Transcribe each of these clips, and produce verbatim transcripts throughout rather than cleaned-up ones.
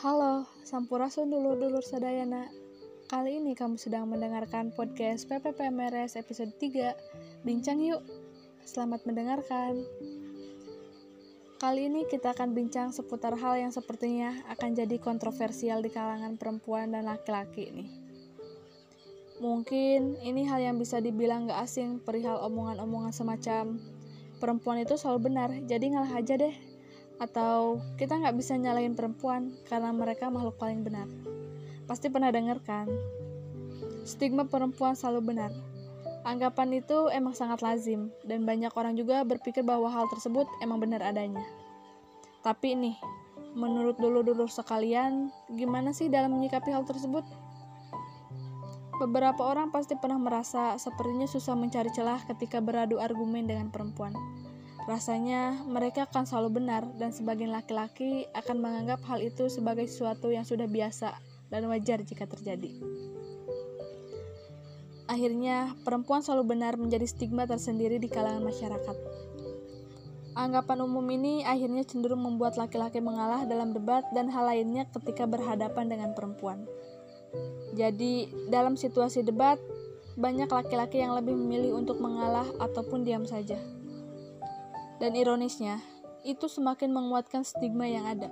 Halo, Sampurasun dulur-dulur sadayana. Kali ini kamu sedang mendengarkan podcast P P P M R S episode tiga, Bincang Yuk. Selamat mendengarkan. Kali ini kita akan bincang seputar hal yang sepertinya akan jadi kontroversial di kalangan perempuan dan laki-laki nih. Mungkin ini hal yang bisa dibilang gak asing perihal omongan-omongan semacam perempuan itu selalu benar, jadi ngalah aja deh. Atau kita nggak bisa nyalain perempuan karena mereka makhluk paling benar. Pasti pernah dengar kan? Stigma perempuan selalu benar. Anggapan itu emang sangat lazim, dan banyak orang juga berpikir bahwa hal tersebut emang benar adanya. Tapi nih, menurut dulur-dulur sekalian, gimana sih dalam menyikapi hal tersebut? Beberapa orang pasti pernah merasa sepertinya susah mencari celah ketika beradu argumen dengan perempuan. Rasanya mereka akan selalu benar dan sebagian laki-laki akan menganggap hal itu sebagai sesuatu yang sudah biasa dan wajar jika terjadi. Akhirnya, perempuan selalu benar menjadi stigma tersendiri di kalangan masyarakat. Anggapan umum ini akhirnya cenderung membuat laki-laki mengalah dalam debat dan hal lainnya ketika berhadapan dengan perempuan. Jadi, dalam situasi debat, banyak laki-laki yang lebih memilih untuk mengalah ataupun diam saja. Dan ironisnya, itu semakin menguatkan stigma yang ada.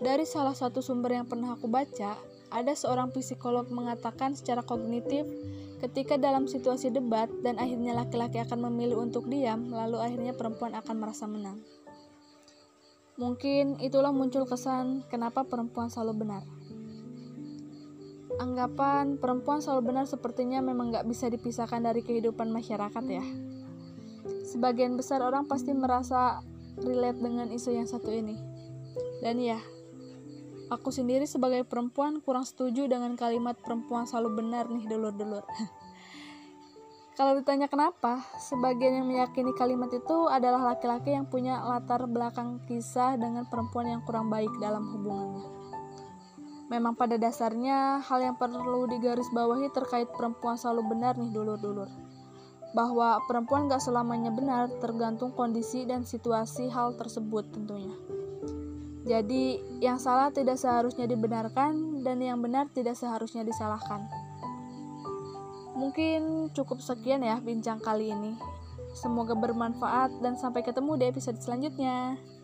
Dari salah satu sumber yang pernah aku baca, ada seorang psikolog mengatakan secara kognitif, ketika dalam situasi debat dan akhirnya laki-laki akan memilih untuk diam, lalu akhirnya perempuan akan merasa menang. Mungkin itulah muncul kesan kenapa perempuan selalu benar. Anggapan perempuan selalu benar sepertinya memang gak bisa dipisahkan dari kehidupan masyarakat ya. Sebagian besar orang pasti merasa relate dengan isu yang satu ini. Dan ya, aku sendiri sebagai perempuan kurang setuju dengan kalimat perempuan selalu benar nih dulur-dulur. Kalau ditanya kenapa, sebagian yang meyakini kalimat itu adalah laki-laki yang punya latar belakang kisah dengan perempuan yang kurang baik dalam hubungannya. Memang pada dasarnya, hal yang perlu digarisbawahi terkait perempuan selalu benar nih dulur-dulur. Bahwa perempuan gak selamanya benar tergantung kondisi dan situasi hal tersebut tentunya. Jadi, yang salah tidak seharusnya dibenarkan dan yang benar tidak seharusnya disalahkan. Mungkin cukup sekian ya bincang kali ini. Semoga bermanfaat dan sampai ketemu di episode selanjutnya.